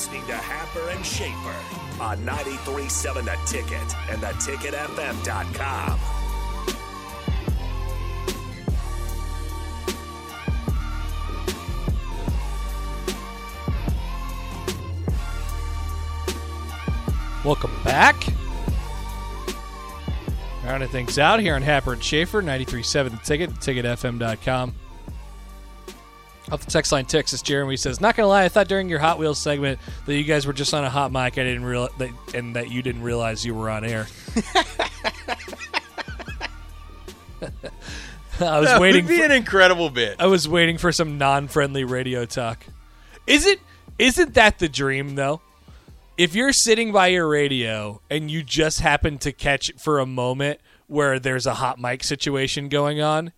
Listening to Happer and Schaefer on 93.7 The Ticket and theticketfm.com. Welcome back. Rounding things out here on Happer and Schaefer, 93.7 The Ticket, theticketfm.com. Off the text line, Texas Jeremy says, "Not gonna lie, I thought during your Hot Wheels segment that you guys were just on a hot mic. I didn't realize, and that you didn't realize you were on air." I was waiting. It'd be an incredible bit. I was waiting for some non-friendly radio talk. Isn't that the dream though? If you're sitting by your radio and you just happen to catch it for a moment where there's a hot mic situation going on,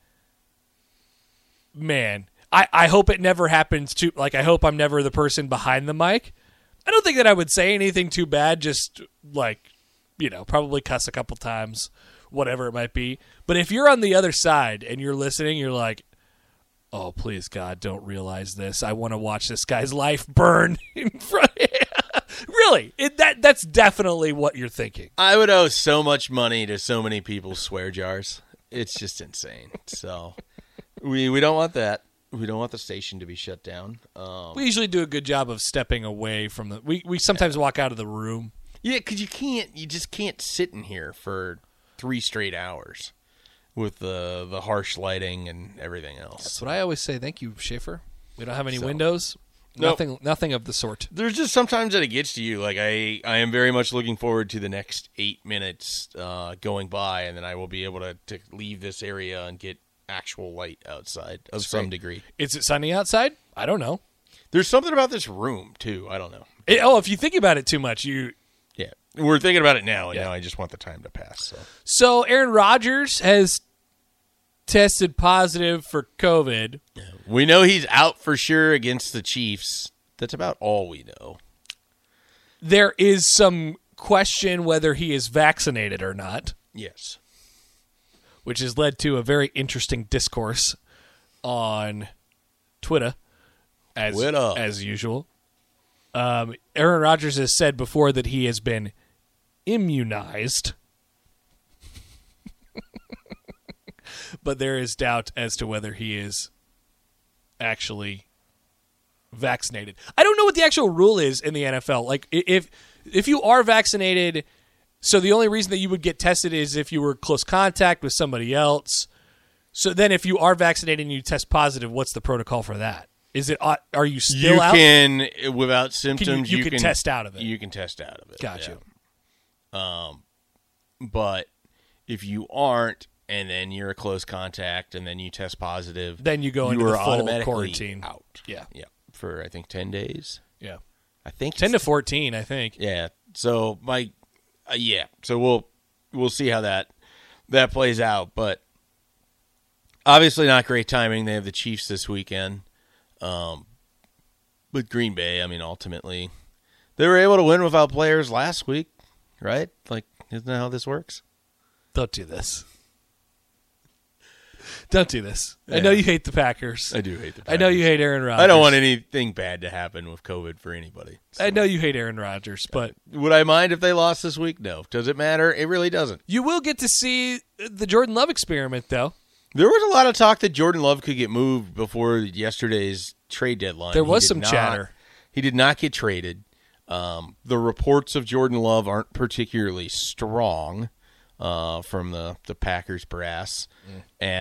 man. I hope it never happens to, like, I hope I'm never the person behind the mic. I don't think that I would say anything too bad, just, like, you know, probably cuss a couple times, whatever it might be. But if you're on the other side and you're listening, you're like, oh, please, God, don't realize this. I want to watch this guy's life burn in front of him. Really, that's definitely what you're thinking. I would owe so much money to so many people's swear jars. It's just insane. So we don't want that. We don't want the station to be shut down. We usually do a good job of stepping away from the... We sometimes walk out of the room. Yeah, because you just can't sit in here for 3 straight hours with the harsh lighting and everything else. That's what I always say. Thank you, Schaefer. We don't have any windows. Nope. Nothing of the sort. There's just sometimes that it gets to you. Like, I am very much looking forward to the next 8 minutes going by, and then I will be able to leave this area and get actual light outside of some degree. Is it sunny outside? I don't know. There's something about this room too. I don't know. If you think about it too much, we're thinking about it now, and now I just want the time to pass. So Aaron Rodgers has tested positive for COVID. Yeah. We know he's out for sure against the Chiefs. That's about all we know. There is some question whether he is vaccinated or not. Yes. Which has led to a very interesting discourse on Twitter, as usual. Aaron Rodgers has said before that he has been immunized, but there is doubt as to whether he is actually vaccinated. I don't know what the actual rule is in the NFL. Like, if you are vaccinated. So the only reason that you would get tested is if you were close contact with somebody else. So then if you are vaccinated and you test positive, what's the protocol for that? Are you still out? Without symptoms, you can test out of it. You can test out of it. Gotcha. Yeah. But if you aren't, and then you're a close contact, and then you test positive, then you go into the full quarantine. Out. Yeah. Yeah. For, I think, 10 days. Yeah. I think 10 to 14, I think. Yeah. So my... yeah, so we'll see how that plays out, but obviously not great timing. They have the Chiefs this weekend, but Green Bay. I mean, ultimately, they were able to win without players last week, right? Like, isn't that how this works? Don't do this. Don't do this. Yeah. I know you hate the Packers. I do hate the Packers. I know you hate Aaron Rodgers. I don't want anything bad to happen with COVID for anybody. So. I know you hate Aaron Rodgers, but... Would I mind if they lost this week? No. Does it matter? It really doesn't. You will get to see the Jordan Love experiment, though. There was a lot of talk that Jordan Love could get moved before yesterday's trade deadline. There was some chatter. He did not get traded. The reports of Jordan Love aren't particularly strong from the Packers brass. Mm. And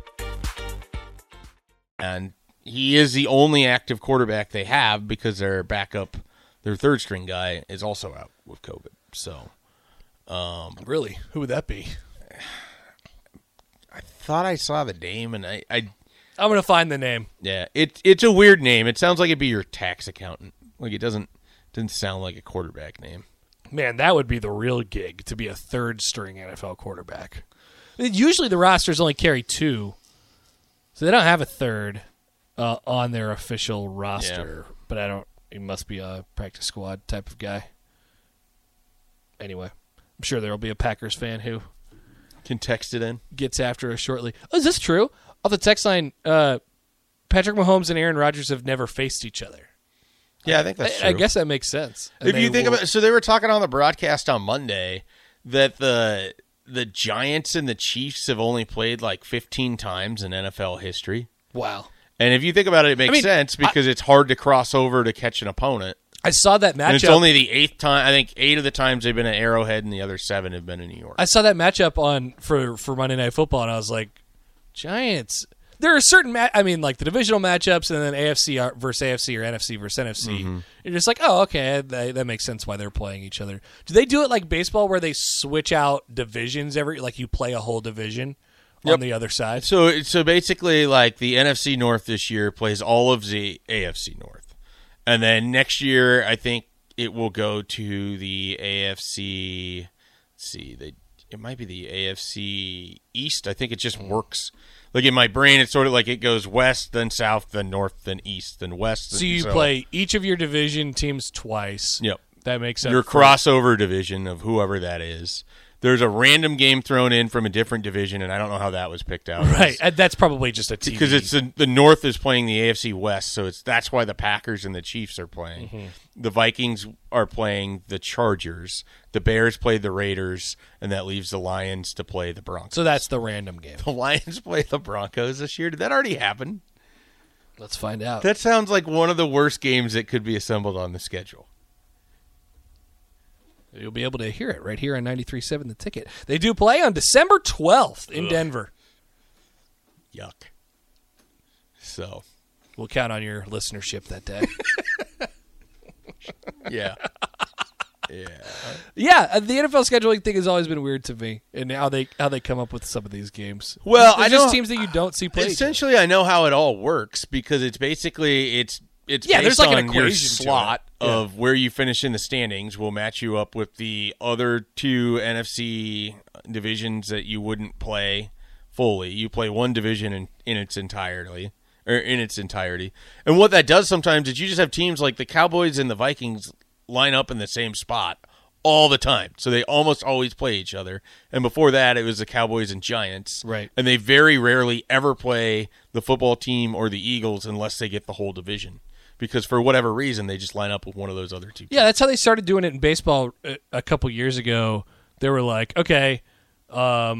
And he is the only active quarterback they have because their backup, their third-string guy, is also out with COVID. So, really, who would that be? I thought I saw the name, and I'm gonna find the name. Yeah, it's a weird name. It sounds like it'd be your tax accountant. Like it doesn't sound like a quarterback name. Man, that would be the real gig, to be a third-string NFL quarterback. Usually, the rosters only carry two. So they don't have a third on their official roster, yeah. But he must be a practice squad type of guy. Anyway, I'm sure there will be a Packers fan who can text it in. Gets after us shortly. Oh, is this true? Off the text line, Patrick Mahomes and Aaron Rodgers have never faced each other. Yeah, I think that's true. I guess that makes sense. And if you think about it, so they were talking on the broadcast on Monday that the Giants and the Chiefs have only played like 15 times in NFL history. Wow. And if you think about it, it makes sense because it's hard to cross over to catch an opponent. I saw that matchup. And it's only the 8th time. I think 8 of the times they've been at Arrowhead and the other 7 have been in New York. I saw that matchup for Monday Night Football, and I was like, Giants. There are certain, the divisional matchups and then AFC versus AFC or NFC versus NFC. Mm-hmm. You're just like, oh, okay, that makes sense why they're playing each other. Do they do it like baseball where they switch out divisions like you play a whole division on the other side? So basically like the NFC North this year plays all of the AFC North. And then next year I think it will go to the AFC. Let's see, it might be the AFC East. I think it just works. Like in my brain, it's sort of like it goes west, then south, then north, then east, then west. So you play each of your division teams twice. Yep. That makes sense. Your crossover division of whoever that is. There's a random game thrown in from a different division, and I don't know how that was picked out. Right. That's probably just a TV. Because it's the North is playing the AFC West, so that's why the Packers and the Chiefs are playing. Mm-hmm. The Vikings are playing the Chargers. The Bears play the Raiders, and that leaves the Lions to play the Broncos. So that's the random game. The Lions play the Broncos this year. Did that already happen? Let's find out. That sounds like one of the worst games that could be assembled on the schedule. You'll be able to hear it right here on 93.7 the ticket. They do play on December 12th in Denver. Yuck. So we'll count on your listenership that day. Yeah. Yeah. Yeah, the NFL scheduling thing has always been weird to me, and how they come up with some of these games. Well, just teams that you don't see play. Essentially, I know how it all works because it's basically based on an equation your slot of where you finish in the standings. We'll match you up with the other two NFC divisions that you wouldn't play fully. You play one division in its entirety. And what that does sometimes is you just have teams like the Cowboys and the Vikings line up in the same spot all the time. So they almost always play each other. And before that, it was the Cowboys and Giants. Right. And they very rarely ever play the football team or the Eagles unless they get the whole division. Because for whatever reason, they just line up with one of those other two. Yeah, that's how they started doing it in baseball a couple years ago. They were like, okay, we're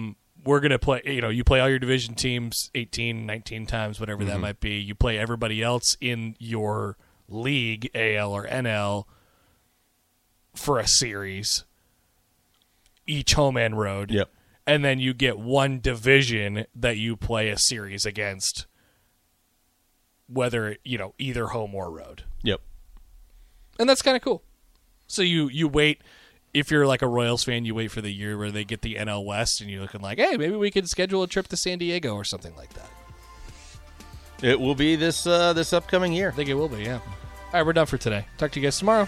going to play, you play all your division teams 18, 19 times, whatever that might be. You play everybody else in your league, AL or NL, for a series, each home and road. Yep. And then you get one division that you play a series against, whether either home or road. Yep. And that's kind of cool. So you wait, if you're like a Royals fan, you wait for the year where they get the NL West and you're looking like, hey, maybe we could schedule a trip to San Diego or something like that. It will be this upcoming year. I think it will be, yeah. All right, we're done for today. Talk to you guys tomorrow.